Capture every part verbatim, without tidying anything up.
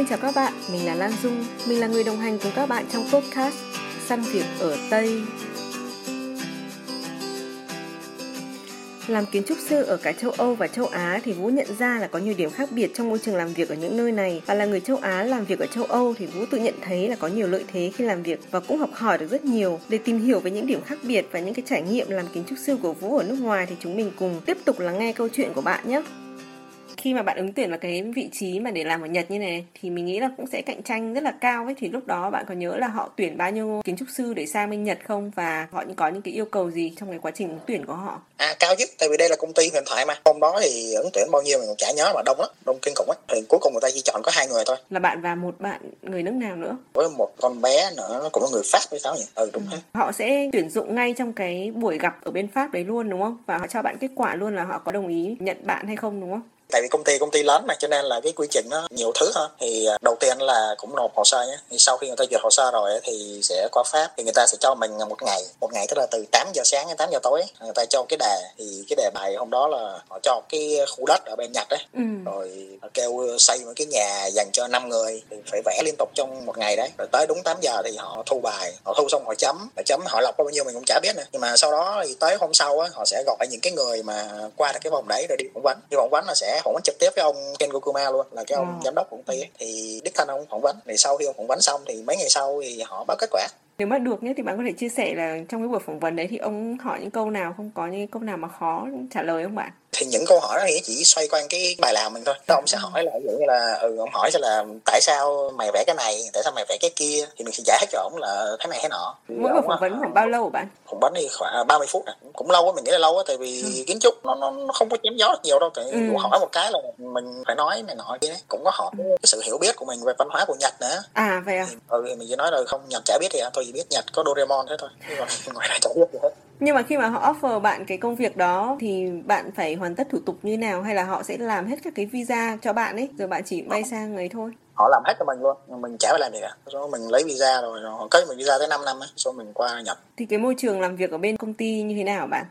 Xin chào các bạn, mình là Lan Dung. Mình là người đồng hành cùng các bạn trong podcast Săn Việc ở Tây. Làm kiến trúc sư ở cả châu Âu và châu Á thì Vũ nhận ra là có nhiều điểm khác biệt trong môi trường làm việc ở những nơi này. Và là người châu Á làm việc ở châu Âu thì Vũ tự nhận thấy là có nhiều lợi thế khi làm việc và cũng học hỏi được rất nhiều. Để tìm hiểu về những điểm khác biệt và những cái trải nghiệm làm kiến trúc sư của Vũ ở nước ngoài thì chúng mình cùng tiếp tục lắng nghe câu chuyện của bạn nhé. Khi mà bạn ứng tuyển vào cái vị trí mà để làm ở Nhật như này thì mình nghĩ là cũng sẽ cạnh tranh rất là cao ấy. Thì lúc đó bạn có nhớ là họ tuyển bao nhiêu kiến trúc sư để sang bên Nhật không? Và họ có những cái yêu cầu gì trong cái quá trình ứng tuyển của họ? À, cao nhất, tại vì đây là công ty huyền thoại mà. Hôm đó thì ứng tuyển bao nhiêu mình cũng chả nhớ mà đông lắm, đông kinh khủng ấy. Thì cuối cùng người ta chỉ chọn có hai người thôi. Là bạn và một bạn người nước nào nữa? Với một con bé nữa, nó cũng là người Pháp với sao nhỉ? Ừ đúng ừ. Hết. Họ sẽ tuyển dụng ngay trong cái buổi gặp ở bên Pháp đấy luôn đúng không? Và họ cho bạn kết quả luôn là họ có đồng ý nhận bạn hay không đúng không? Tại vì công ty công ty lớn mà cho nên là cái quy trình nó nhiều thứ hơn. Thì đầu tiên là cũng nộp hồ sơ nhé. Thì sau khi người ta duyệt hồ sơ rồi thì sẽ qua Pháp, thì người ta sẽ cho mình một ngày, một ngày tức là từ tám giờ sáng đến tám giờ tối, người ta cho cái đề. Thì cái đề bài hôm đó là họ cho cái khu đất ở bên Nhật đấy, ừ. Rồi kêu xây một cái nhà dành cho năm người, thì phải vẽ liên tục trong một ngày đấy. Rồi tới đúng tám giờ thì họ thu bài, họ thu xong họ chấm, họ chấm họ lọc bao nhiêu mình cũng chả biết nữa. Nhưng mà sau đó thì tới hôm sau á, họ sẽ gọi những cái người mà qua được cái vòng đấy rồi đi phỏng vấn. Đi phỏng vấn là sẽ phỏng vấn trực tiếp với ông Kengo Kuma luôn, là cái ông wow. giám đốc công ty ấy. Thì đích thân ông phỏng vấn, thì sau khi ông phỏng vấn xong thì mấy ngày sau thì họ báo kết quả. Nếu mà được nhé thì bạn có thể chia sẻ là trong cái buổi phỏng vấn đấy thì ông hỏi những câu nào, không có những câu nào mà khó trả lời không bạn? Thì những câu hỏi đó thì chỉ xoay quanh cái bài làm mình thôi. Ông sẽ hỏi là như là ừ ông hỏi sẽ là tại sao mày vẽ cái này, tại sao mày vẽ cái kia, thì mình sẽ giải hết cho ổng là thế này thế nọ. Mỗi buổi phỏng vấn khoảng bao lâu hả bạn? Phỏng vấn thì khoảng ba mươi phút à. Cũng lâu á, mình nghĩ là lâu á, tại vì ừ. kiến trúc nó, nó nó không có chém gió nhiều đâu. Cái ừ. hỏi một cái là mình phải nói này nọ kia, cũng có hỏi ừ. cái sự hiểu biết của mình về văn hóa của Nhật nữa. À vậy à? Thì, ừ thì mình chỉ nói là không Nhật chả biết thì à, tôi chỉ biết Nhật có Doraemon thế thôi. Nhưng mà ngoài ra chẳng biết gì hết. Nhưng mà khi mà họ offer bạn cái công việc đó thì bạn phải hoàn tất thủ tục như nào, hay là họ sẽ làm hết các cái visa cho bạn ấy rồi bạn chỉ bay sang ấy thôi? Họ làm hết cho mình luôn, mình chả phải làm gì cả. Rồi mình lấy visa rồi, rồi họ cấp mình visa tới năm năm ấy, rồi mình qua Nhật. Thì cái môi trường làm việc ở bên công ty như thế nào bạn?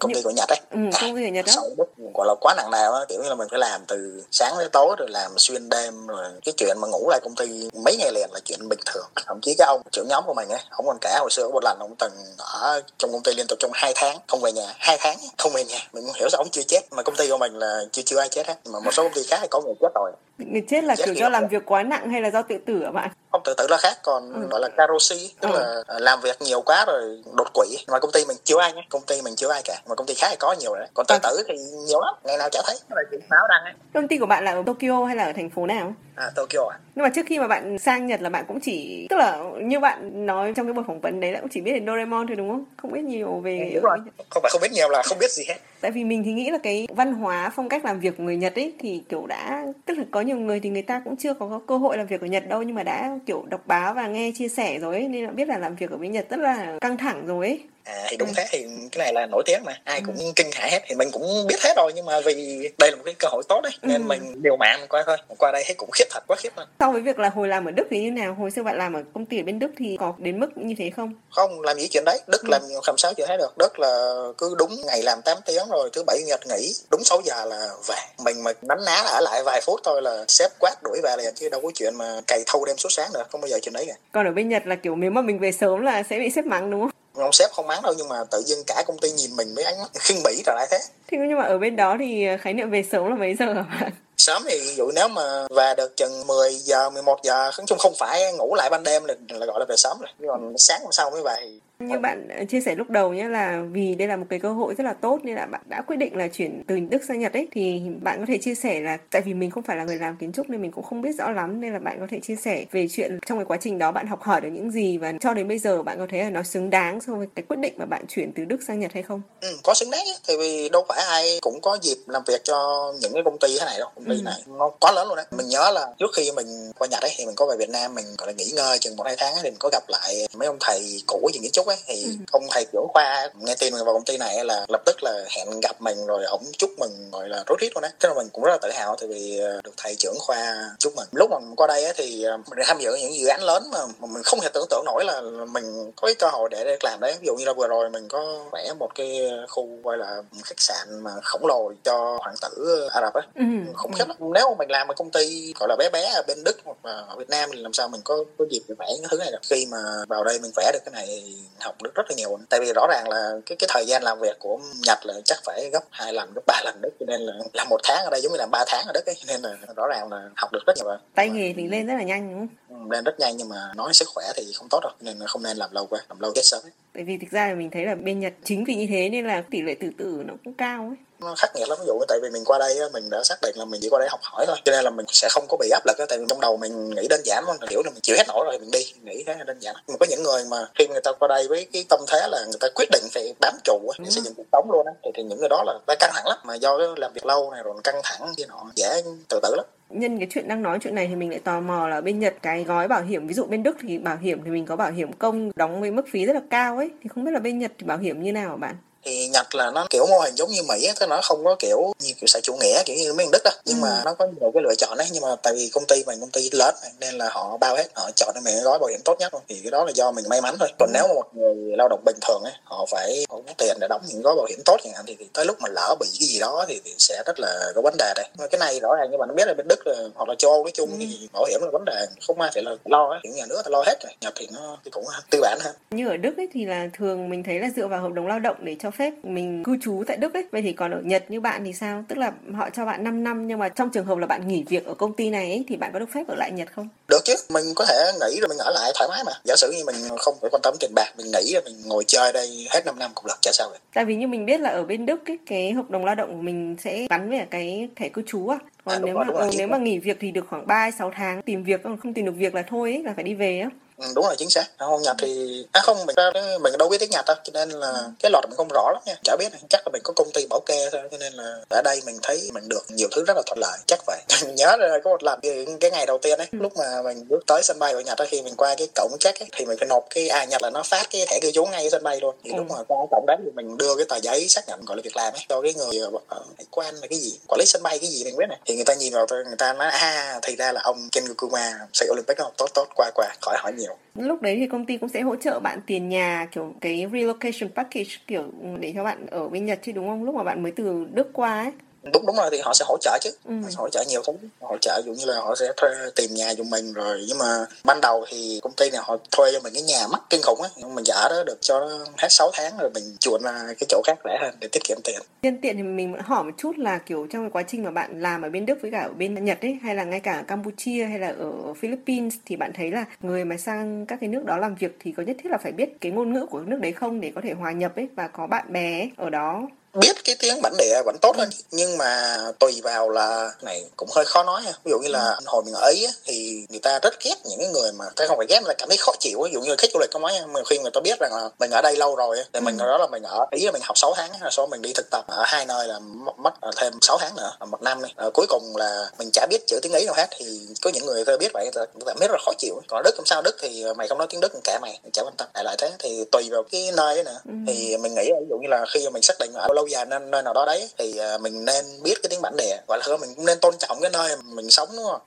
Công ty của Nhật ấy. Ừ, công ty của Nhật đó. Gọi là quá nặng nề á, kiểu như là mình phải làm từ sáng tới tối rồi làm xuyên đêm, rồi cái chuyện mà ngủ lại công ty mấy ngày liền là chuyện bình thường. Thậm chí cái ông trưởng nhóm của mình ấy, ông còn cả hồi xưa một lần ông từng ở trong công ty liên tục trong hai tháng không về nhà, hai tháng không về nhà. Mình không hiểu sao ông chưa chết, mà công ty của mình là chưa chưa ai chết hết. Mà một số công ty khác thì có người chết rồi. Người chết là chết kiểu do làm rồi. Việc quá nặng hay là do tự tử hả bạn? Không, tự tử là khác, còn ừ. gọi là Karoshi, tức ừ. là làm việc nhiều quá rồi đột quỵ. Mà công ty mình chưa ai nhé, công ty mình chưa ai cả, mà công ty khác thì có nhiều rồi đấy. Còn tự à. tử thì nhiều lắm, ngày nào chả thấy. Đó là chuyện báo đăng ấy. Công ty của bạn là ở Tokyo hay là ở thành phố nào? À, Tokyo à. Nhưng mà trước khi mà bạn sang Nhật là bạn cũng chỉ, tức là như bạn nói trong cái buổi phỏng vấn đấy là cũng chỉ biết đến Doraemon thôi đúng không? Không biết nhiều về... Đúng rồi, không phải không biết nhiều là không biết gì hết. Tại vì mình thì nghĩ là cái văn hóa, phong cách làm việc của người Nhật ấy thì kiểu đã, tức là có nhiều người thì người ta cũng chưa có cơ hội làm việc ở Nhật đâu, nhưng mà đã kiểu đọc báo và nghe chia sẻ rồi ấy, nên là biết là làm việc ở bên Nhật rất là căng thẳng rồi ấy. À thì đúng thế, thì cái này là nổi tiếng mà ai cũng ừ. kinh hãi hết, thì mình cũng biết hết rồi, nhưng mà vì đây là một cái cơ hội tốt đấy nên ừ. mình liều mạng qua thôi. Qua đây thấy cũng khiếp thật, quá khiếp luôn. Sau với việc là hồi làm ở Đức thì như nào, hồi xưa bạn làm ở công ty ở bên Đức thì có đến mức như thế không? Không làm gì chuyện đấy, Đức ừ. làm làm sao chưa thấy được. Đức là cứ đúng ngày làm tám tiếng rồi thứ bảy nhật nghỉ, đúng sáu giờ là về. Mình mà nắn ná là ở lại vài phút thôi là sếp quát đuổi về liền, chứ đâu có chuyện mà cày thâu đêm suốt sáng được, không bao giờ chuyện đấy cả. Còn ở bên Nhật là kiểu nếu mà mình về sớm là sẽ bị sếp mắng đúng không? Ông sếp không mắng đâu, nhưng mà tự dưng cả công ty nhìn mình với ánh mắt khinh bỉ trở lại thế. Thế nhưng mà ở bên đó thì khái niệm về sớm là mấy giờ hả bạn? Sớm thì ví dụ nếu mà về được chừng mười giờ, mười một giờ, nói chung không phải ngủ lại ban đêm là, là gọi là về sớm rồi. Nhưng mà sáng hôm sau mới về thì... Như bạn chia sẻ lúc đầu nhé, là vì đây là một cái cơ hội rất là tốt nên là bạn đã quyết định là chuyển từ Đức sang Nhật ấy. Thì bạn có thể chia sẻ là, tại vì mình không phải là người làm kiến trúc nên mình cũng không biết rõ lắm, nên là bạn có thể chia sẻ về chuyện trong cái quá trình đó bạn học hỏi được những gì, và cho đến bây giờ bạn có thấy là nó xứng đáng so với cái quyết định mà bạn chuyển từ Đức sang Nhật hay không? Ừ, có xứng đáng ấy, tại vì đâu phải ai cũng có dịp làm việc cho những cái công ty thế này đâu. Công ty ừ. này nó quá lớn luôn đấy. Mình nhớ là trước khi mình qua Nhật ấy thì mình có về Việt Nam, mình gọi là nghỉ ngơi chừng một hai tháng ấy, thì mình có gặp lại mấy ông thầy cũ về kiến trúc. tốt ấy, thì ừ. ông thầy trưởng khoa nghe tin mình vào công ty này là lập tức là hẹn gặp mình, rồi ổng chúc mừng gọi là rối rít luôn á. Thế là mình cũng rất là tự hào tại vì được thầy trưởng khoa chúc mừng. Lúc mà mình qua đây ấy, thì mình tham dự những dự án lớn mà mình không hề tưởng tượng nổi là mình có cái cơ hội để, để làm đấy. Ví dụ như là vừa rồi mình có vẽ một cái khu gọi là khách sạn mà khổng lồ cho hoàng tử Ả Rập ấy, ừ. khủng khiếp. ừ. Nếu mà mình làm một công ty gọi là bé bé ở bên Đức hoặc là ở Việt Nam thì làm sao mình có có dịp để vẽ những thứ này được. Khi mà vào đây mình vẽ được cái này thì học được rất là nhiều, tại vì rõ ràng là cái cái thời gian làm việc của Nhật là chắc phải gấp hai lần gấp ba lần Đức, cho nên là làm một tháng ở đây giống như làm ba tháng ở Đức ấy, cho nên là rõ ràng là học được rất nhiều rồi. Tay nghề mình lên rất là nhanh đúng không? Lên rất nhanh nhưng mà nói sức khỏe thì không tốt đâu, nên là không nên làm lâu quá, làm lâu chết sớm ấy. Tại vì thực ra là mình thấy là bên Nhật chính vì như thế nên là tỷ lệ tự tử nó cũng cao ấy. Nó khắc nghiệt lắm, ví dụ tại vì mình qua đây mình đã xác định là mình chỉ qua đây học hỏi thôi, cho nên là mình sẽ không có bị áp lực, tại vì trong đầu mình nghĩ đơn giản, mình hiểu là mình chịu hết nổi rồi mình đi, nghĩ thế là đơn giản. Mà có những người mà khi người ta qua đây với cái tâm thế là người ta quyết định phải bám trụ để xây dựng cuộc sống luôn á, thì, thì những người đó là ta căng thẳng lắm, mà do làm việc lâu này rồi căng thẳng thì họ dễ tự tử lắm. Nhân cái chuyện đang nói chuyện này thì mình lại tò mò là bên Nhật cái gói bảo hiểm, ví dụ bên Đức thì bảo hiểm thì mình có bảo hiểm công đóng với mức phí rất là cao ấy, thì không biết là bên Nhật thì bảo hiểm như nào bạn? Thì Nhật là nó kiểu mô hình giống như Mỹ á, tức nó không có kiểu như kiểu xã chủ nghĩa kiểu như mấy thằng Đức đó, nhưng ừ. mà nó có nhiều cái lựa chọn đấy. Nhưng mà tại vì công ty mình công ty lớn nên là họ bao hết, họ chọn cho mình cái gói bảo hiểm tốt nhất luôn, thì cái đó là do mình may mắn thôi. Còn nếu mà một người lao động bình thường ấy, họ phải họ có tiền để đóng những gói bảo hiểm tốt chẳng hạn, thì, thì tới lúc mà lỡ bị cái gì đó thì, thì sẽ rất là có vấn đề đấy. Cái này rõ ràng như bạn biết là bên Đức là, hoặc là châu Âu nói chung ừ. thì bảo hiểm là vấn đề không ai phải là lo ấy, kiểu nhà nước ta lo hết rồi. Nhật thì nó thì cũng tư bản hơn. Như ở Đức ấy thì là thường mình thấy là dựa vào hợp đồng lao động để cho phép mình cư trú tại Đức ấy. Vậy thì còn ở Nhật như bạn thì sao? Tức là họ cho bạn năm năm, nhưng mà trong trường hợp là bạn nghỉ việc ở công ty này ấy, thì bạn có được phép ở lại Nhật không? Được chứ, mình có thể nghỉ rồi mình ở lại thoải mái mà. Giả sử như mình không phải quan tâm tiền bạc, mình nghỉ rồi mình ngồi chơi đây hết năm năm cũng được, chả sao vậy. Tại vì như mình biết là ở bên Đức ấy, cái hợp đồng lao động của mình sẽ gắn với cái thẻ cư trú à. Còn à, nếu, rồi, mà, rồi, nếu mà nghỉ việc thì được khoảng ba đến sáu tháng tìm việc, còn không tìm được việc là thôi ấy, là phải đi về á. Ừ, đúng rồi, chính xác. Không Nhật thì à không mình mình đâu biết tiếng Nhật đâu, cho nên là ừ. cái luật mình không rõ lắm nha, chả biết, chắc là mình có công ty bảo kê thôi, cho nên là ở đây mình thấy mình được nhiều thứ rất là thuận lợi, chắc vậy. Mình nhớ là có một lần cái ngày đầu tiên ấy, ừ. lúc mà mình bước tới sân bay của Nhật ấy, khi mình qua cái cổng check ấy, thì mình phải nộp cái à Nhật là nó phát cái thẻ cư trú ngay ở sân bay luôn. Thì ừ. lúc mà qua cổng đấy thì mình đưa cái tờ giấy xác nhận gọi là việc làm ấy cho cái người ở hải quan là cái gì, quản lý sân bay cái gì mình biết này, thì người ta nhìn vào tôi, người ta nói à thì ra là ông Kengo Kuma xây Olympic học tốt tốt qua qua khỏi hỏi nhiều. Lúc đấy thì công ty cũng sẽ hỗ trợ bạn tiền nhà, kiểu cái relocation package kiểu để cho bạn ở bên Nhật chứ đúng không, lúc mà bạn mới từ Đức qua ấy. Đúng đúng rồi, thì họ sẽ hỗ trợ chứ, ừ. họ sẽ hỗ trợ nhiều thứ, hỗ trợ dụ như là họ sẽ thuê, tìm nhà giùm mình rồi. Nhưng mà ban đầu thì công ty này họ thuê cho mình cái nhà mắc kinh khủng á, mình ở đó được cho nó hết sáu tháng rồi mình chuyển ra cái chỗ khác rẻ hơn để tiết kiệm tiền. Nhân tiện thì mình muốn hỏi một chút là kiểu trong cái quá trình mà bạn làm ở bên Đức với cả ở bên Nhật ấy, hay là ngay cả ở Campuchia hay là ở Philippines, thì bạn thấy là người mà sang các cái nước đó làm việc thì có nhất thiết là phải biết cái ngôn ngữ của nước đấy không để có thể hòa nhập ấy và có bạn bè ở đó? Biết cái tiếng bản địa vẫn tốt hơn, nhưng mà tùy vào là này cũng hơi khó nói ha. Ví dụ như là hồi mình ở Ý á, thì người ta rất ghét những cái người mà ta không phải ghét mà cảm thấy khó chịu á. Ví dụ như khách du lịch có nói mình khi người ta biết rằng là mình ở đây lâu rồi á, thì mình đó là mình ở Ý là mình học sáu tháng, rồi sau mình đi thực tập ở hai nơi là mất thêm sáu tháng nữa, một năm này. À, cuối cùng là mình chả biết chữ tiếng Ý nào hết, thì có những người ta biết vậy người ta cảm thấy rất là khó chịu. Còn Đức làm sao, Đức thì mày không nói tiếng Đức kệ mày, chả quan tâm, lại lại thế. Thì tùy vào cái nơi nữa, thì mình nghĩ là ví dụ như là khi mình xác định ở lâu dài nên nơi nào đó đấy thì mình nên biết cái tiếng bản địa, gọi là mình cũng nên tôn trọng cái nơi mình sống đúng không?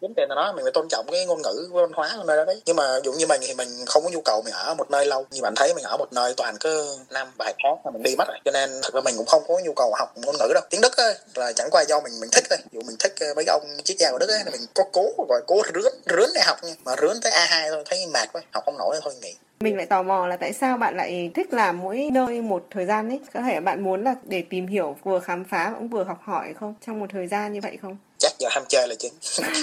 Chính ừ. tiền là nó mình phải tôn trọng cái ngôn ngữ văn hóa của nơi đó đấy. Nhưng mà ví dụ như mình thì mình không có nhu cầu mình ở một nơi lâu, như bạn thấy mình ở một nơi toàn cứ năm vài tháng mà mình đi mất rồi, cho nên thật ra mình cũng không có nhu cầu học ngôn ngữ đâu. Tiếng Đức ấy, là chẳng qua do mình mình thích thôi. Ví dụ mình thích mấy ông triết gia của Đức ấy, là mình có cố gọi cố rướn rướn để học nha, mà rướn tới a hai thôi thấy mệt quá, học không nổi thôi nghỉ. Mình lại tò mò là tại sao bạn lại thích làm mỗi nơi một thời gian ấy? Có thể bạn muốn là để tìm hiểu, vừa khám phá cũng vừa học hỏi không? Trong một thời gian như vậy không? Chắc do ham chơi là chính.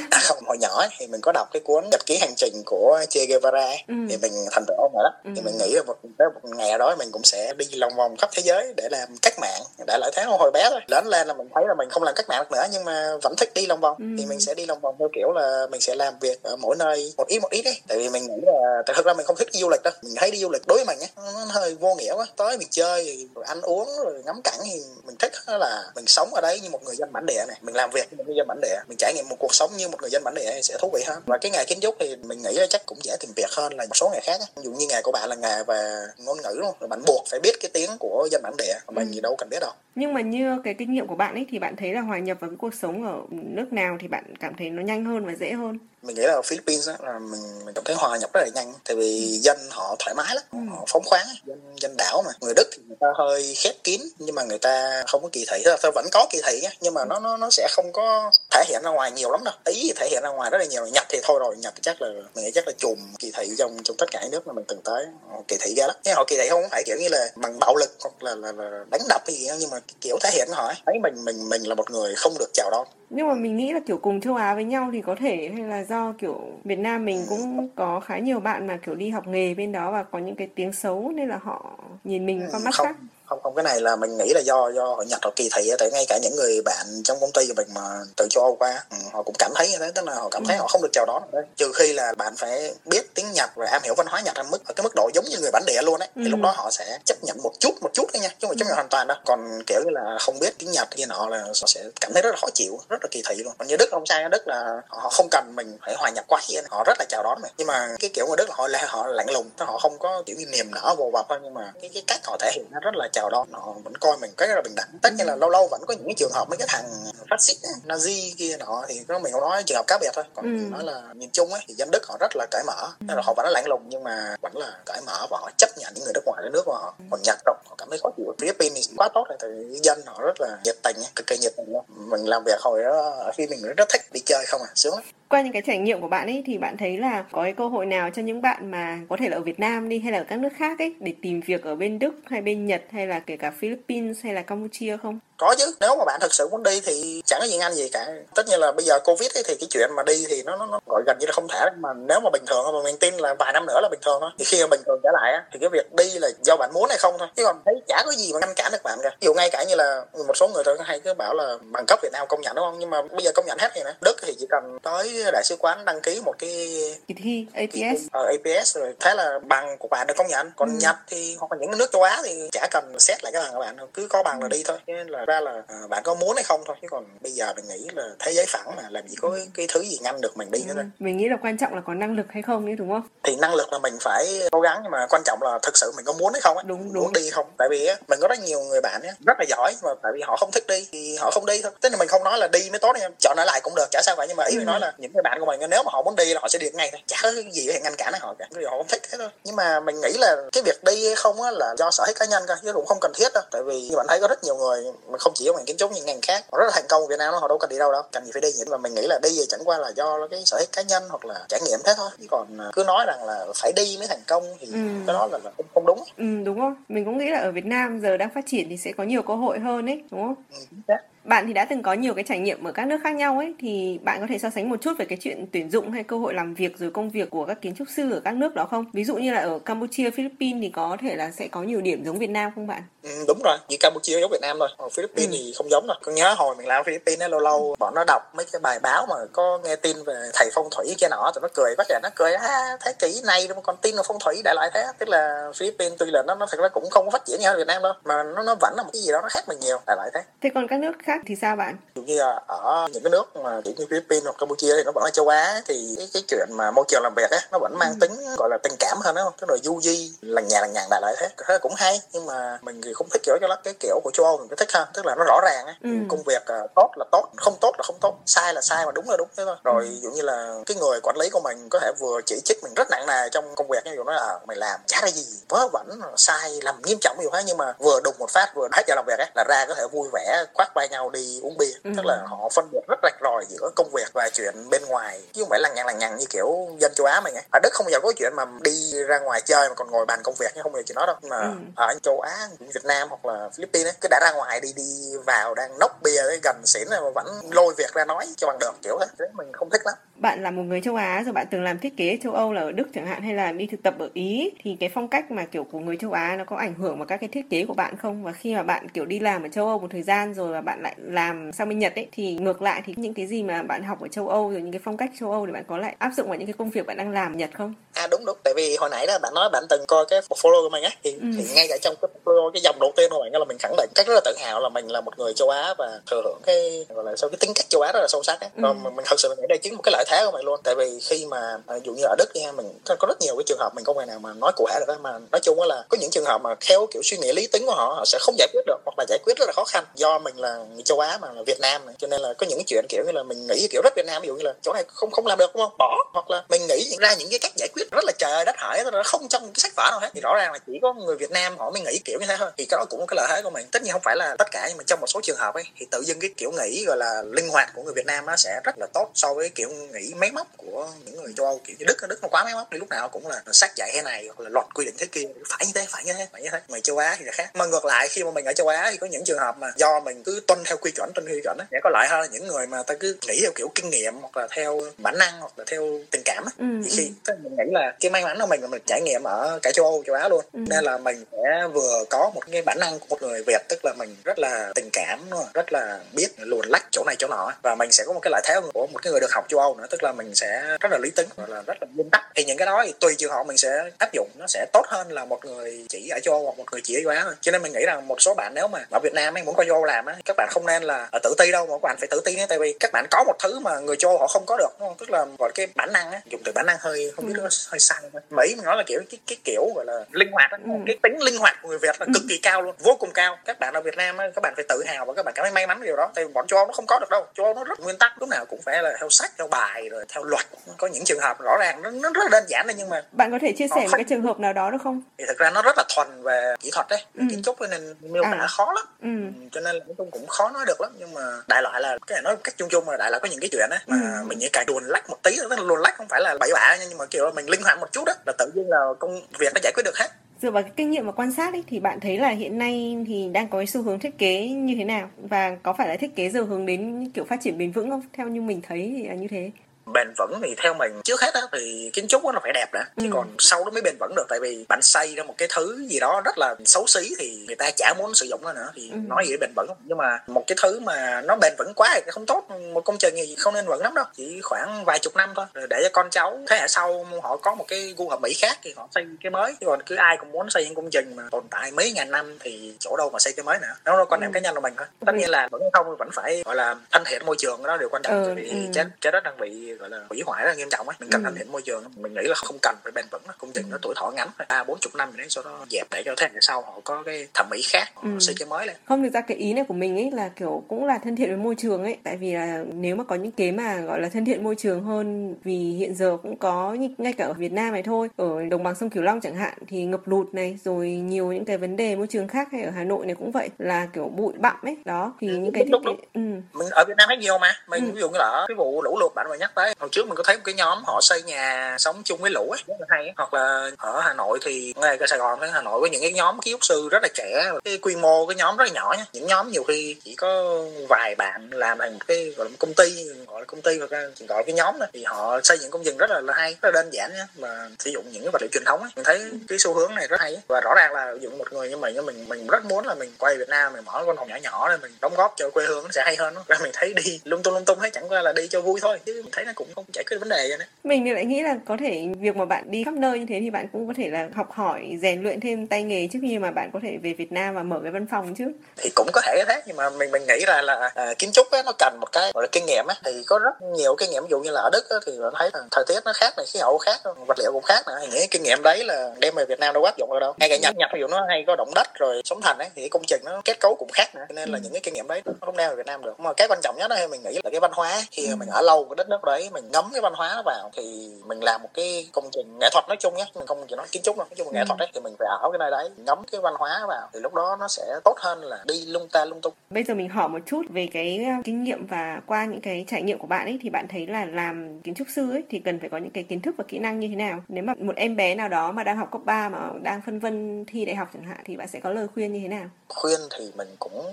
À không, hồi nhỏ ấy, thì mình có đọc cái cuốn Nhật ký hành trình của Che Guevara ấy, ừ. thì mình thành tựu ông rồi đó. Ừ. Thì mình nghĩ là một, một ngày đó mình cũng sẽ đi lòng vòng khắp thế giới để làm cách mạng. Đã lại thế hồi bé thôi. Lớn lên là mình thấy là mình không làm cách mạng nữa, nhưng mà vẫn thích đi lòng vòng. Ừ. Thì mình sẽ đi lòng vòng theo kiểu là mình sẽ làm việc ở mỗi nơi một ít một ít đấy. Tại vì mình nghĩ là thực ra mình không thích đi du lịch đâu. Mình thấy đi du lịch đối với mình ấy, nó hơi vô nghĩa quá. Tới mình chơi, rồi ăn uống, rồi ngắm cảnh, thì mình thích là mình sống ở đấy như một người dân bản địa này. Mình làm việc như một người dân bản địa, mình trải nghiệm một cuộc sống như một người dân bản địa thì sẽ thú vị hơn. Và cái nghề kiến trúc thì mình nghĩ chắc cũng dễ tìm việc hơn là một số nghề khác. Ví dụ như nghề của bạn là nghề về ngôn ngữ luôn, rồi bạn buộc phải biết cái tiếng của dân bản địa, mình ừ. gì đâu cần biết đâu. Nhưng mà như cái kinh nghiệm của bạn ấy thì bạn thấy là hòa nhập vào cái cuộc sống ở nước nào thì bạn cảm thấy nó nhanh hơn và dễ hơn? Mình nghĩ là ở Philippines á, là mình, mình cảm thấy hòa nhập rất là nhanh, tại vì dân họ thoải mái lắm, ừ. họ phóng khoáng, dân, dân đảo mà. Người Đức thì người ta hơi khép kín nhưng mà người ta không có kỳ thị, tức là vẫn có kỳ thị nhá, nhưng mà nó nó nó sẽ không có thể hiện ra ngoài nhiều lắm đâu. Ý thể hiện ra ngoài rất là nhiều. Nhật thì thôi rồi, Nhật chắc là mình nghĩ chắc là chùm kỳ thị trong trong tất cả những nước mà mình từng tới, họ kỳ thị ra lắm. Nhưng họ kỳ thị không phải kiểu như là bằng bạo lực hoặc là, là, là đánh đập hay gì đó, nhưng mà kiểu thể hiện họ ấy mình mình mình là một người không được chào đón. Nhưng mà mình nghĩ là kiểu cùng châu Á với nhau thì có thể, hay là do kiểu Việt Nam mình cũng có khá nhiều bạn mà kiểu đi học nghề bên đó và có những cái tiếng xấu nên là họ nhìn mình con mắt khác. Không, không, cái này là mình nghĩ là do do họ Nhật họ kỳ thị, tại ngay cả những người bạn trong công ty của mình mà từ châu Âu qua họ cũng cảm thấy như thế, tức là họ cảm thấy họ không được chào đón. Trừ khi là bạn phải biết tiếng Nhật và am hiểu văn hóa Nhật ở mức ở cái mức độ giống như người bản địa luôn ấy, thì ừ. lúc đó họ sẽ chấp nhận một chút một chút thôi nha, chứ không chấp nhận hoàn toàn đó. Còn kiểu như là không biết tiếng Nhật kia nọ là họ sẽ cảm thấy rất là khó chịu, rất là kỳ thị luôn. Còn như Đức không sai, Đức là họ không cần mình phải hòa nhập quá, họ rất là chào đón mình. Nhưng mà cái kiểu người Đức là họ là họ lạnh lùng, họ không có kiểu như niềm nở vô vập thôi, nhưng mà cái, cái cách họ thể hiện nó rất là chào đón, họ vẫn coi mình cái là bình đẳng. Tất nhiên là lâu lâu vẫn có những trường hợp mấy cái thằng phát xít Nazi kia nọ thì mình không nói trường hợp cá biệt thôi, còn ừ. nói là nhìn chung ấy thì dân Đức họ rất là cởi mở, nên là họ vẫn là lạnh lùng nhưng mà vẫn là cởi mở và họ chấp nhận những người nước ngoài đến nước của họ. Còn Nhật rồi họ cảm thấy khó chịu. Philippines quá tốt rồi, tại dân họ rất là nhiệt tình, cực kỳ nhiệt tình. Mình làm việc hồi đó ở khi mình rất thích đi chơi không à, sướng lắm. Qua những cái trải nghiệm của bạn ấy thì bạn thấy là có cái cơ hội nào cho những bạn mà có thể là ở Việt Nam đi hay là ở các nước khác ấy để tìm việc ở bên Đức hay bên Nhật hay là kể cả Philippines hay là Campuchia không? Có chứ, nếu mà bạn thực sự muốn đi thì chẳng có gì ngăn gì cả. Tất nhiên là bây giờ Covid ấy thì cái chuyện mà đi thì nó nó, nó gọi gần như là không thể, mà nếu mà bình thường mà mình tin là vài năm nữa là bình thường thôi. Thì khi mà bình thường trở lại á, thì cái việc đi là do bạn muốn hay không thôi, chứ còn thấy chả có gì mà ngăn cản được bạn cả. Ví dụ ngay cả như là một số người tôi hay cứ bảo là bằng cấp Việt Nam công nhận đúng không, nhưng mà bây giờ công nhận hết rồi nè. Đức thì chỉ cần tới đại sứ quán đăng ký một cái kỳ thi a pê ét ờ, a pê ét rồi thế là bằng của bạn được công nhận. Còn ừ. Nhật thì hoặc là những nước châu Á thì chả cần xét lại cái bằng của bạn, cứ có bằng là đi thôi. Nên là ra là à, bạn có muốn hay không thôi, chứ còn bây giờ mình nghĩ là thế giới phẳng mà, làm gì có cái thứ gì ngăn được mình đi nữa. ừ. Mình nghĩ là quan trọng là có năng lực hay không ấy, đúng không? Thì năng lực là mình phải cố gắng, nhưng mà quan trọng là thực sự mình có muốn hay không ấy, đúng, đúng. muốn đi không. Tại vì á, mình có rất nhiều người bạn ấy, rất là giỏi mà tại vì họ không thích đi thì họ không đi thôi. Tức là mình không nói là đi mới tốt em, chọn ở lại cũng được, chả sao vậy, nhưng mà ý ừ. mình nói là những người bạn của mình nếu mà họ muốn đi là họ sẽ đi ngay thôi, chả có gì để ngăn cản họ cả, vì họ không thích thế thôi. Nhưng mà mình nghĩ là cái việc đi hay không á là do sở thích cá nhân thôi, chứ cũng không cần thiết đâu. Tại vì như bạn thấy có rất nhiều người mà không chỉ ở ngành kiến trúc, những ngành khác họ rất là thành công ở Việt Nam đó, họ đâu cần đi đâu đâu, cần gì phải đi nhỉ. Mà mình nghĩ là đi thì chẳng qua là do cái sở thích cá nhân hoặc là trải nghiệm thế thôi, chứ còn cứ nói rằng là phải đi mới thành công thì ừ. cái đó là, là không, không đúng. Ừ, đúng không? Mình cũng nghĩ là ở Việt Nam giờ đang phát triển thì sẽ có nhiều cơ hội hơn ấy, đúng không? Ừ, chính xác. Bạn thì đã từng có nhiều cái trải nghiệm ở các nước khác nhau ấy, thì bạn có thể so sánh một chút về cái chuyện tuyển dụng hay cơ hội làm việc rồi công việc của các kiến trúc sư ở các nước đó không? Ví dụ như là ở Campuchia, Philippines thì có thể là sẽ có nhiều điểm giống Việt Nam không bạn? Ừ, đúng rồi, như Campuchia giống Việt Nam rồi, còn Philippines ừ. thì không giống rồi. Cứ nhớ hồi mình làm ở Philippines ấy, lâu lâu bọn nó đọc mấy cái bài báo mà có nghe tin về thầy phong thủy kia nọ, tụi nó cười quá trời, nó cười á, thế kỷ này mà còn tin vào phong thủy đại loại thế. Tức là Philippines tuy là nó nó thật ra cũng không phát triển như ở Việt Nam đâu, mà nó nó vẫn là một cái gì đó nó khác mình nhiều đại loại thế. Thế còn các nước khác thì sao bạn? Ví dụ như là ở những cái nước mà kiểu như Philippines hoặc Campuchia thì nó vẫn là châu Á, thì cái, cái chuyện mà môi trường làm việc ấy, nó vẫn mang ừ. tính gọi là tình cảm hơn, đúng không? Cái đồ du di lằng nhà lằng nhằng đại loại thế, thế cũng hay. Nhưng mà mình thì không thích kiểu cho lắm, cái kiểu của châu Âu mình cứ thích hơn, tức là nó rõ ràng ấy. Ừ. Công việc tốt là tốt, không tốt là không tốt, sai là sai mà đúng là đúng thế thôi. Rồi ví dụ như là cái người quản lý của mình có thể vừa chỉ trích mình rất nặng nề trong công việc, ví dụ nói là mày làm chả ra gì vớ vẩn, sai làm nghiêm trọng nhiều thế, nhưng mà vừa đùng một phát vừa hết giờ làm việc ấy là ra có thể vui vẻ khoác vai nhau đi uống bia. ừ. Tức là họ phân biệt rất rạch ròi giữa công việc và chuyện bên ngoài, chứ không phải lằng nhằng lằng nhằng như kiểu dân châu Á mình ấy. Ở Đức không bao giờ có chuyện mà đi ra ngoài chơi mà còn ngồi bàn công việc, không bao giờ chuyện đó đâu. Mà ừ. ở châu Á, Việt Nam hoặc là Philippines ấy, cứ đã ra ngoài đi đi vào đang nốc bia cái gần xỉn mà vẫn lôi việc ra nói cho bằng được, kiểu thế, thế mình không thích lắm. bạn là một người châu Á rồi bạn từng làm thiết kế châu Âu là ở Đức chẳng hạn, hay là đi thực tập ở Ý, thì cái phong cách mà kiểu của người châu Á nó có ảnh hưởng vào các cái thiết kế của bạn không? Và khi mà bạn kiểu đi làm ở châu Âu một thời gian rồi và bạn lại làm sang bên Nhật ấy, thì ngược lại thì những cái gì mà bạn học ở châu Âu rồi những cái phong cách châu Âu thì bạn có lại áp dụng vào những cái công việc bạn đang làm ở Nhật không? À đúng đúng, tại vì hồi nãy đó bạn nói bạn từng coi cái portfolio của mình á, thì, ừ. thì ngay cả trong cái portfolio, cái dòng đầu tiên của bạn là mình khẳng định cách rất là tự hào là mình là một người châu Á và thừa hưởng cái gọi là sao cái tính cách châu Á rất là sâu sắc á. Còn ừ. mình thật sự mình nghĩ đây chính một cái lợi thế của mình luôn, tại vì khi mà dụ như ở Đức nha, mình có rất nhiều cái trường hợp mình không ngày nào mà nói cụ thể được đó, mà nói chung là có những trường hợp mà theo kiểu suy nghĩ lý tính của họ họ sẽ không giải quyết được hoặc là giải quyết rất là khó khăn. Do mình là người châu Á mà là Việt Nam này, cho nên là có những chuyện kiểu như là mình nghĩ kiểu rất Việt Nam, ví dụ như là chỗ này không không làm được đúng không, bỏ, hoặc là mình nghĩ ra những cái cách giải quyết rất là trời đất hỡi, nó không trong cái sách vở đâu hết, thì rõ ràng là chỉ có người Việt Nam họ mới nghĩ kiểu như thế thôi, thì cái đó cũng có cái lợi thế của mình. Tất nhiên không phải là tất cả, nhưng mà trong một số trường hợp ấy thì tự dưng cái kiểu nghĩ gọi là linh hoạt của người Việt Nam nó sẽ rất là tốt so với kiểu nghĩ máy móc của những người châu Âu, kiểu như Đức Đức nó quá máy móc, thì lúc nào cũng là sát dạy thế này hoặc là luật quy định thế kia, phải như thế phải như thế phải như thế. Người châu Á thì là khác. Mà ngược lại khi mà mình ở châu Á thì có những trường hợp mà do mình cứ tuân theo quy chuẩn tuân theo quy chuẩn ấy, sẽ có lợi hơn là những người mà ta cứ nghĩ theo kiểu kinh nghiệm hoặc là theo bản năng hoặc là theo tình cảm ấy. Ừ, thì khi ừ. mình nghĩ là cái may mắn của mình là mình trải nghiệm ở cả châu Âu châu Á luôn, ừ. nên là mình sẽ vừa có một cái bản năng của một người Việt, tức là mình rất là tình cảm, rất là biết luồn lách chỗ này chỗ nọ, và mình sẽ có một cái lợi thế của một cái người được học châu Âu nữa, tức là mình sẽ rất là lý tính và là rất là nguyên tắc. Thì những cái đó thì tùy trường hợp mình sẽ áp dụng nó sẽ tốt hơn là một người chỉ ở châu Âu hoặc một người chỉ ở châu Á thôi. Cho nên mình nghĩ rằng một số bạn nếu mà ở Việt Nam ấy muốn qua châu Âu làm ấy, các bạn không nên là tự ti đâu, mà các bạn phải tự tin ấy, tại vì các bạn có một thứ mà người châu Âu họ không có được, đúng không? Tức là gọi cái bản năng ấy, dùng từ bản năng hơi không biết nó hơi sai thôi. Mỹ mình nói là kiểu cái cái kiểu gọi là linh hoạt ấy, cái tính linh hoạt của người Việt là cực kỳ cao luôn, vô cùng cao. Các bạn ở Việt Nam ấy, các bạn phải tự hào và các bạn cảm thấy may mắn điều đó, tại vì bọn châu Âu nó không có được đâu. Châu Âu nó rất nguyên tắc, lúc nào cũng phải là theo sách, theo bài rồi theo luật. Có những trường hợp rõ ràng nó, nó rất là đơn giản đấy, nhưng mà bạn có thể chia sẻ một cái trường hợp nào đó được không? Thì thật ra nó rất là thuần về kỹ thuật đấy, ừ. kiến trúc nên miêu tả à. khó lắm, ừ. cho nên cũng cũng khó nói được lắm. Nhưng mà đại loại là cái này nói cách chung chung là đại loại có những cái chuyện đấy mà ừ. mình chỉ cài đùn lách một tí, tức là đùn lách không phải là bậy bạ, nhưng mà kiểu là mình linh hoạt một chút đó là tự nhiên là công việc nó giải quyết được hết. Dựa vào cái kinh nghiệm và quan sát ấy, thì bạn thấy là hiện nay thì đang có cái xu hướng thiết kế như thế nào, và có phải là thiết kế giờ hướng đến kiểu phát triển bền vững không? Theo như mình thấy thì là như thế. Bền vững thì theo mình trước hết á thì kiến trúc nó phải đẹp đã, chứ còn sau đó mới bền vững được, tại vì bạn xây ra một cái thứ gì đó rất là xấu xí thì người ta chả muốn sử dụng nó nữa, thì ừ. nói gì bền vững. Nhưng mà một cái thứ mà nó bền vững quá thì không tốt, một công trình thì không nên vững lắm đâu, chỉ khoảng vài chục năm thôi để cho con cháu thế hệ sau họ có một cái gu thẩm mỹ khác thì họ xây cái mới, chứ còn cứ ai cũng muốn xây những công trình mà tồn tại mấy ngàn năm thì chỗ đâu mà xây cái mới nữa. Nó là quan điểm ừ. cá nhân của mình thôi. Tất nhiên là vẫn không vẫn phải gọi là thân thiện môi trường, đó điều quan trọng, ừ. vì trái trái đất đang bị gọi là hủy hoại rất là nghiêm trọng ấy. Mình cần thân thiện môi trường, mình nghĩ là không cần phải bền vững, công trình nó tuổi thọ ngắn ba bốn chục năm, sau đó dẹp để cho thế hệ sau họ có cái thẩm mỹ khác, họ ừ. xây cái mới lên. Không, thực ra cái ý này của mình ấy là kiểu cũng là thân thiện với môi trường ấy, tại vì là nếu mà có những cái mà gọi là thân thiện môi trường hơn, vì hiện giờ cũng có ngay cả ở Việt Nam này thôi, ở đồng bằng sông Cửu Long chẳng hạn thì ngập lụt này, rồi nhiều những cái vấn đề môi trường khác, hay ở Hà Nội này cũng vậy, là kiểu bụi bặm ấy đó, thì ừ, những cái đúng, đúng, đúng. Ừ. mình ở Việt Nam thấy nhiều mà mình ừ. ví dụ như là cái vụ lũ lụt bạn vừa nhắc tới, hồi trước mình có thấy một cái nhóm họ xây nhà sống chung với lũ ấy, rất là hay ấy. Hoặc là ở Hà Nội thì ngay cả Sài Gòn hay Hà Nội có những cái nhóm kiến trúc sư rất là trẻ, cái quy mô cái nhóm rất là nhỏ nhá, những nhóm nhiều khi chỉ có vài bạn làm thành một cái gọi là công ty, gọi là công ty hoặc là chỉ gọi là cái nhóm này, thì họ xây những công trình rất là, là hay, rất là đơn giản nhá, mà sử dụng những cái vật liệu truyền thống ấy. Mình thấy cái xu hướng này rất hay ấy. Và rõ ràng là dùng một người như mình mình mình rất muốn là mình quay Việt Nam, mình mở văn phòng nhỏ nhỏ để mình đóng góp cho quê hương nó sẽ hay hơn. Và mình thấy đi lung tung lung tung thấy chẳng qua là đi cho vui thôi, chứ mình thấy nó cũng không giải quyết vấn đề vậy đấy. Mình thì lại nghĩ là có thể việc mà bạn đi khắp nơi như thế thì bạn cũng có thể là học hỏi, rèn luyện thêm tay nghề trước khi mà bạn có thể về Việt Nam và mở cái văn phòng chứ. Thì cũng có thể thế, nhưng mà mình mình nghĩ là là à, kiến trúc ấy, nó cần một cái gọi là kinh nghiệm ấy, thì có rất nhiều kinh nghiệm. Ví dụ như là ở Đức ấy, thì bạn thấy là thời tiết nó khác này, khí hậu khác, vật liệu cũng khác nữa. Thì những kinh nghiệm đấy là đem về Việt Nam đâu áp dụng được đâu. Ngay cả Nhật Nhật ví dụ nó hay có động đất rồi sóng thần ấy, thì công trình nó kết cấu cũng khác nữa. Cho nên là những cái kinh nghiệm đấy nó không đem về Việt Nam được. Mà cái quan trọng nhất là mình nghĩ là cái văn hóa, khi mình ở lâu cái đất nước đấy mình ngấm cái văn hóa vào thì mình làm một cái công trình nghệ thuật nói chung nhé, mình không chỉ nói kiến trúc đâu, nói chung là nghệ thuật đấy, thì mình phải ở cái nơi đấy ngấm cái văn hóa vào thì lúc đó nó sẽ tốt hơn là đi lung ta lung tung. Bây giờ mình hỏi một chút về cái kinh nghiệm và qua những cái trải nghiệm của bạn ấy, thì bạn thấy là làm kiến trúc sư ấy thì cần phải có những cái kiến thức và kỹ năng như thế nào? Nếu mà một em bé nào đó mà đang học cấp ba mà đang phân vân thi đại học chẳng hạn, thì bạn sẽ có lời khuyên như thế nào? Khuyên thì mình cũng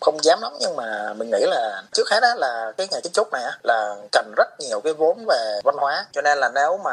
không dám lắm, nhưng mà mình nghĩ là trước hết á là cái nghề kiến trúc này á là cần rất rất nhiều cái vốn về văn hóa, cho nên là nếu mà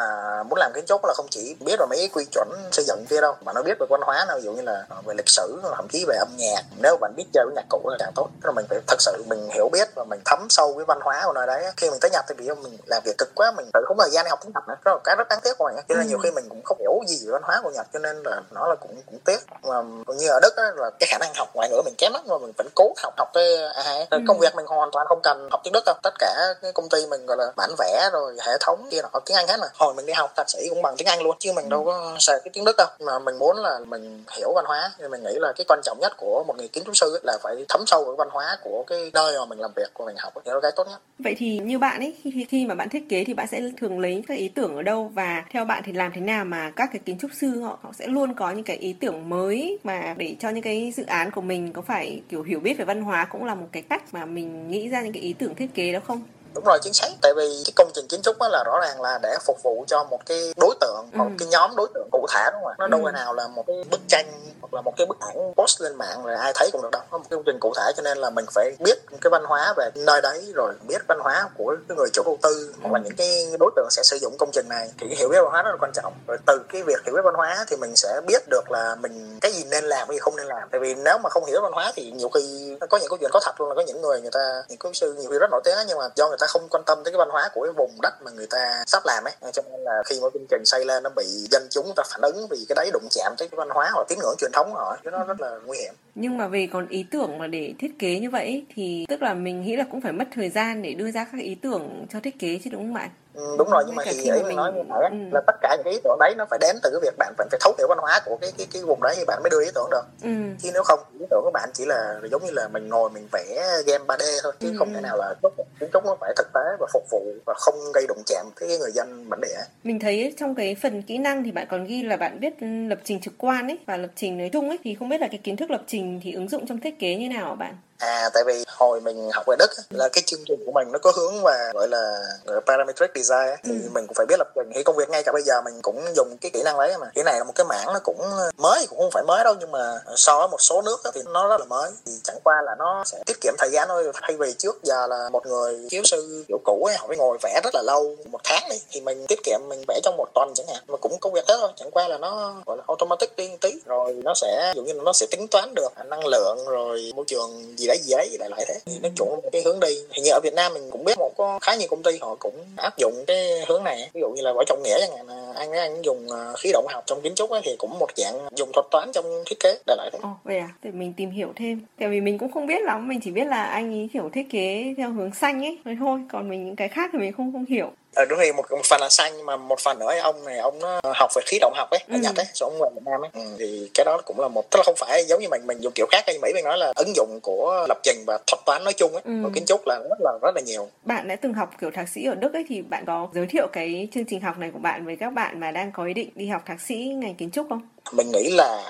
muốn làm kiến trúc là không chỉ biết về mấy quy chuẩn xây dựng kia đâu, mà nó biết về văn hóa, ví dụ như là về lịch sử, thậm chí về âm nhạc. Nếu bạn biết chơi với nhạc cụ là càng tốt. Tức là mình phải thật sự mình hiểu biết và mình thấm sâu cái văn hóa của nơi đấy. Khi mình tới Nhật thì vì mình làm việc cực quá, mình tự không có thời gian để học tiếng Nhật nữa, đó là cái rất đáng tiếc của mình. Cho nên nhiều khi mình cũng không hiểu gì về văn hóa của Nhật, cho nên là nó là cũng cũng tiếc. Mà như ở Đức ấy, là cái khả năng học ngoại ngữ mình kém lắm mà mình vẫn cố học học cái a hai. Ừ. Công việc mình hoàn toàn không cần học tiếng Đức đâu. Tất cả cái công ty mình gọi là bản vẽ rồi hệ thống kia nó tiếng Anh hết mà. Hồi mình đi học thạc sĩ cũng bằng tiếng Anh luôn, chứ mình đâu có xài cái tiếng Đức đâu. Mà mình muốn là mình hiểu văn hóa, nên mình nghĩ là cái quan trọng nhất của một người kiến trúc sư là phải thấm sâu vào văn hóa của cái nơi mà mình làm việc, của mình học, đó là cái tốt nhất. Vậy thì như bạn ấy, khi, khi mà bạn thiết kế thì bạn sẽ thường lấy các ý tưởng ở đâu, và theo bạn thì làm thế nào mà các cái kiến trúc sư họ, họ sẽ luôn có những cái ý tưởng mới mà để cho những cái dự án của mình có phải kiểu hiểu biết về văn hóa cũng là một cái cách mà mình nghĩ ra những cái ý tưởng thiết kế đó không? Đúng rồi, chính xác. Tại vì cái công trình kiến trúc á là rõ ràng là để phục vụ cho một cái đối tượng, một ừ. cái nhóm đối tượng cụ thể, đúng không ạ? Nó đâu ừ. nào là một cái bức tranh hoặc là một cái bức ảnh post lên mạng rồi ai thấy cũng được đâu. Nó một cái công trình cụ thể, cho nên là mình phải biết cái văn hóa về nơi đấy, rồi biết văn hóa của cái người chủ đầu tư hoặc là những cái đối tượng sẽ sử dụng công trình này. Thì hiểu biết văn hóa rất là quan trọng. Rồi từ cái việc hiểu biết văn hóa thì mình sẽ biết được là mình cái gì nên làm, cái gì không nên làm. Tại vì nếu mà không hiểu văn hóa thì nhiều khi có những câu chuyện có thật luôn, là có những người người ta những kiến trúc sư nhiều khi rất nổi tiếng nhưng mà do người ta không quan tâm tới cái văn hóa của cái vùng đất mà người ta sắp làm ấy, cho nên là khi mỗi công trình xây lên nó bị dân chúng người ta phản ứng vì cái đấy đụng chạm tới cái văn hóa hoặc tín ngưỡng truyền thống của họ, chứ nó rất là nguy hiểm. Nhưng mà về còn ý tưởng mà để thiết kế như vậy thì tức là mình nghĩ là cũng phải mất thời gian để đưa ra các ý tưởng cho thiết kế chứ, đúng không bạn? Ừ, đúng rồi, nhưng mà thì ấy mình nói như vậy là tất cả những cái ý tưởng đấy nó phải đến từ cái việc bạn vẫn phải thấu hiểu văn hóa của cái cái cái vùng đấy thì bạn mới đưa ý tưởng được. Ừ. Chứ nếu không ý tưởng của bạn chỉ là giống như là mình ngồi mình vẽ game ba đê thôi, chứ ừ. không thể nào là kiến trúc nó phải thực tế và phục vụ và không gây đụng chạm tới người dân bản địa. Mình thấy trong cái phần kỹ năng thì bạn còn ghi là bạn biết lập trình trực quan ấy và lập trình nói chung ấy, thì không biết là cái kiến thức lập trình thì ứng dụng trong thiết kế như nào hả bạn? À, tại vì hồi mình học về Đức là cái chương trình của mình nó có hướng về gọi là parametric design ấy. Thì ừ. mình cũng phải biết lập trình. Thì công việc ngay cả bây giờ mình cũng dùng cái kỹ năng đấy mà. Cái này là một cái mảng nó cũng mới, cũng không phải mới đâu, nhưng mà so với một số nước ấy, thì nó rất là mới. Thì chẳng qua là nó sẽ tiết kiệm thời gian thôi. Thay vì trước giờ là một người kiến trúc sư kiểu cũ ấy, họ phải ngồi vẽ rất là lâu, một tháng đi, thì mình tiết kiệm mình vẽ trong một tuần chẳng hạn, mà cũng công việc thế thôi. Chẳng qua là nó gọi là automatic đi tí, rồi nó sẽ ví dụ như là nó sẽ tính toán được năng lượng rồi môi trường gì đấy gì ấy lại lại thế, thì nó chuẩn cái hướng đi. Hình như ở Việt Nam mình cũng biết một có khá nhiều công ty họ cũng áp dụng cái hướng này, ví dụ như là Vo Trong Nghia chẳng hạn, anh ấy anh dùng khí động học trong kiến trúc ấy, thì cũng một dạng dùng thuật toán trong thiết kế đại loại thế. Ồ, vậy à? Để mình tìm hiểu thêm, tại vì mình cũng không biết lắm, mình chỉ biết là anh ấy kiểu thiết kế theo hướng xanh ấy nói thôi, còn mình những cái khác thì mình không không hiểu. Ờ đúng rồi, một, một phần là xanh, nhưng mà một phần nữa ông này ông nó học về khí động học ấy ở ừ. Nhật ấy, rồi ông về Việt Nam ấy, ừ, thì cái đó cũng là một, tức là không phải giống như mình mình dùng kiểu khác hay Mỹ mình nói là ứng dụng của lập trình và thuật toán nói chung ấy, ừ. kiến trúc là rất là rất là nhiều. Bạn đã từng học kiểu thạc sĩ ở Đức ấy, thì bạn có giới thiệu cái chương trình học này của bạn với các bạn mà đang có ý định đi học thạc sĩ ngành kiến trúc không? Mình nghĩ là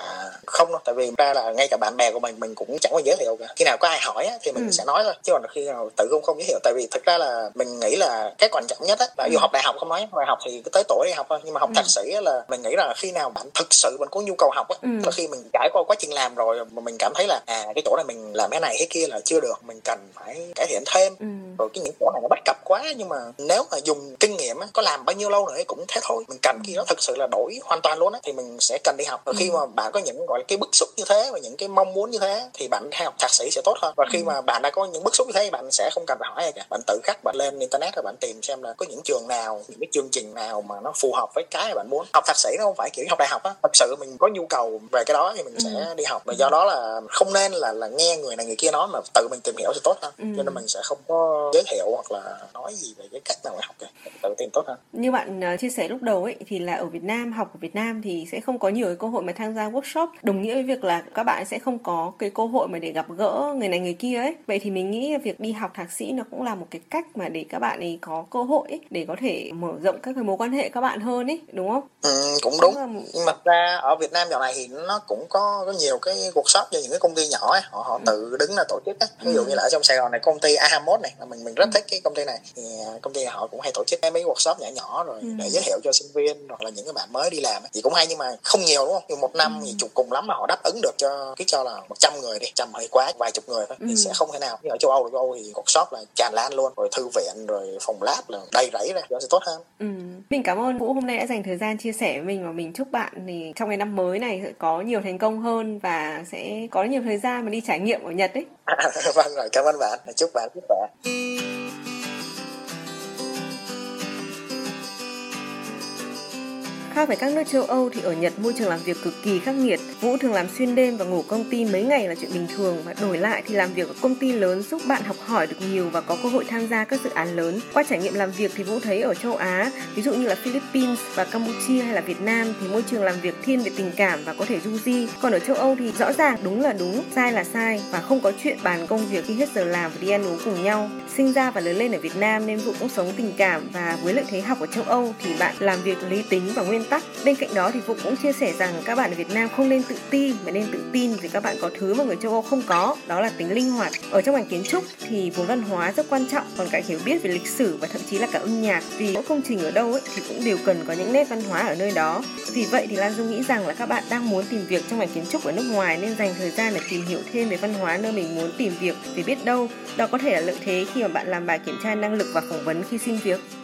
không đâu, tại vì ra là ngay cả bạn bè của mình mình cũng chẳng có giới thiệu cả. Khi nào có ai hỏi á, thì mình ừ. sẽ nói thôi, chứ còn khi nào tự không không giới thiệu. Tại vì thực ra là mình nghĩ là cái quan trọng nhất á, là dù học đại học không nói, đại học thì cứ tới tuổi đi học thôi, nhưng mà học ừ. thạc sĩ á, là mình nghĩ là khi nào bạn thực sự mình có nhu cầu học á, ừ. là khi mình trải qua quá trình làm rồi mà mình cảm thấy là à cái chỗ này mình làm cái này cái kia là chưa được, mình cần phải cải thiện thêm, ừ. rồi cái những chỗ này nó bất cập quá, nhưng mà nếu mà dùng kinh nghiệm á, có làm bao nhiêu lâu nữa cũng thế thôi, mình cần khi nó thực sự là đổi hoàn toàn luôn á thì mình sẽ cần đi học. Và khi mà bạn có những gọi là cái bức xúc như thế và những cái mong muốn như thế thì bạn học thạc sĩ sẽ tốt hơn. Và khi mà bạn đã có những bức xúc như thế, bạn sẽ không cần phải hỏi ai cả, bạn tự khắc bạn lên internet rồi bạn tìm xem là có những trường nào, những cái chương trình nào mà nó phù hợp với cái bạn muốn. Học thạc sĩ nó không phải kiểu học đại học á, thật sự mình có nhu cầu về cái đó thì mình sẽ đi học. Và do đó là không nên là là nghe người này người kia nói, mà tự mình tìm hiểu thì tốt hơn. Cho nên mình sẽ không có giới thiệu hoặc là nói gì về cái cách nào để học cả, tự tìm tốt hơn. Như bạn chia sẻ lúc đầu ấy thì là ở Việt Nam, học ở Việt Nam thì sẽ không có nhiều cơ hội mà tham gia workshop, đồng nghĩa với việc là các bạn sẽ không có cái cơ hội mà để gặp gỡ người này người kia ấy. Vậy thì mình nghĩ việc đi học thạc sĩ nó cũng là một cái cách mà để các bạn ấy có cơ hội ấy, để có thể mở rộng các cái mối quan hệ các bạn hơn ấy, đúng không? Ừ, cũng đúng. Là... Nhưng mà ra ở Việt Nam dạo này thì nó cũng có, có nhiều cái workshop cho những cái công ty nhỏ ấy, họ, họ ừ. tự đứng là tổ chức ấy. Ví dụ ừ. như là ở trong Sài Gòn này công ty Ahamo này, mình mình rất ừ. thích cái công ty này. Thì công ty họ cũng hay tổ chức mấy workshop nhỏ nhỏ rồi ừ. để giới thiệu cho sinh viên hoặc là những cái bạn mới đi làm ấy. Thì cũng hay nhưng mà không nhiều, đúng không? Một năm thì chục cùng lắm là họ đáp ứng được cho cứ cho là một trăm người đi, trăm hơi quá, vài chục người thôi thì ừ. sẽ không thể nào. Nhưng ở châu Âu, châu Âu thì workshop là tràn lan luôn, rồi thư viện, rồi phòng lab là đầy rẫy ra, nó sẽ tốt hơn. Ừ. Mình cảm ơn Vũ hôm nay đã dành thời gian chia sẻ với mình, và mình chúc bạn thì trong cái năm mới này sẽ có nhiều thành công hơn và sẽ có nhiều thời gian mà đi trải nghiệm ở Nhật đấy. À, vâng rồi, cảm ơn bạn, chúc bạn sức khỏe. Khác với các nước châu Âu thì ở Nhật môi trường làm việc cực kỳ khắc nghiệt. Vũ thường làm xuyên đêm và ngủ công ty mấy ngày là chuyện bình thường, và đổi lại thì làm việc ở công ty lớn giúp bạn học hỏi được nhiều và có cơ hội tham gia các dự án lớn. Qua trải nghiệm làm việc thì Vũ thấy ở châu Á, ví dụ như là Philippines và Campuchia hay là Việt Nam thì môi trường làm việc thiên về tình cảm và có thể du di. Còn ở châu Âu thì rõ ràng đúng là đúng, sai là sai, và không có chuyện bàn công việc khi hết giờ làm và đi ăn uống cùng nhau. Sinh ra và lớn lên ở Việt Nam nên Vũ cũng sống tình cảm, và với lợi thế học ở châu Âu thì bạn làm việc lý tính và nguyên tắc. Bên cạnh đó thì Vũ cũng chia sẻ rằng các bạn ở Việt Nam không nên tự ti mà nên tự tin, vì các bạn có thứ mà người châu Âu không có, đó là tính linh hoạt. Ở trong ngành kiến trúc thì vốn văn hóa rất quan trọng, còn cả hiểu biết về lịch sử và thậm chí là cả âm nhạc, vì mỗi công trình ở đâu ấy thì cũng đều cần có những nét văn hóa ở nơi đó. Vì vậy thì Lan Dung nghĩ rằng là các bạn đang muốn tìm việc trong ngành kiến trúc ở nước ngoài nên dành thời gian để tìm hiểu thêm về văn hóa nơi mình muốn tìm việc, vì biết đâu đó có thể là lợi thế khi mà bạn làm bài kiểm tra năng lực và phỏng vấn khi xin việc.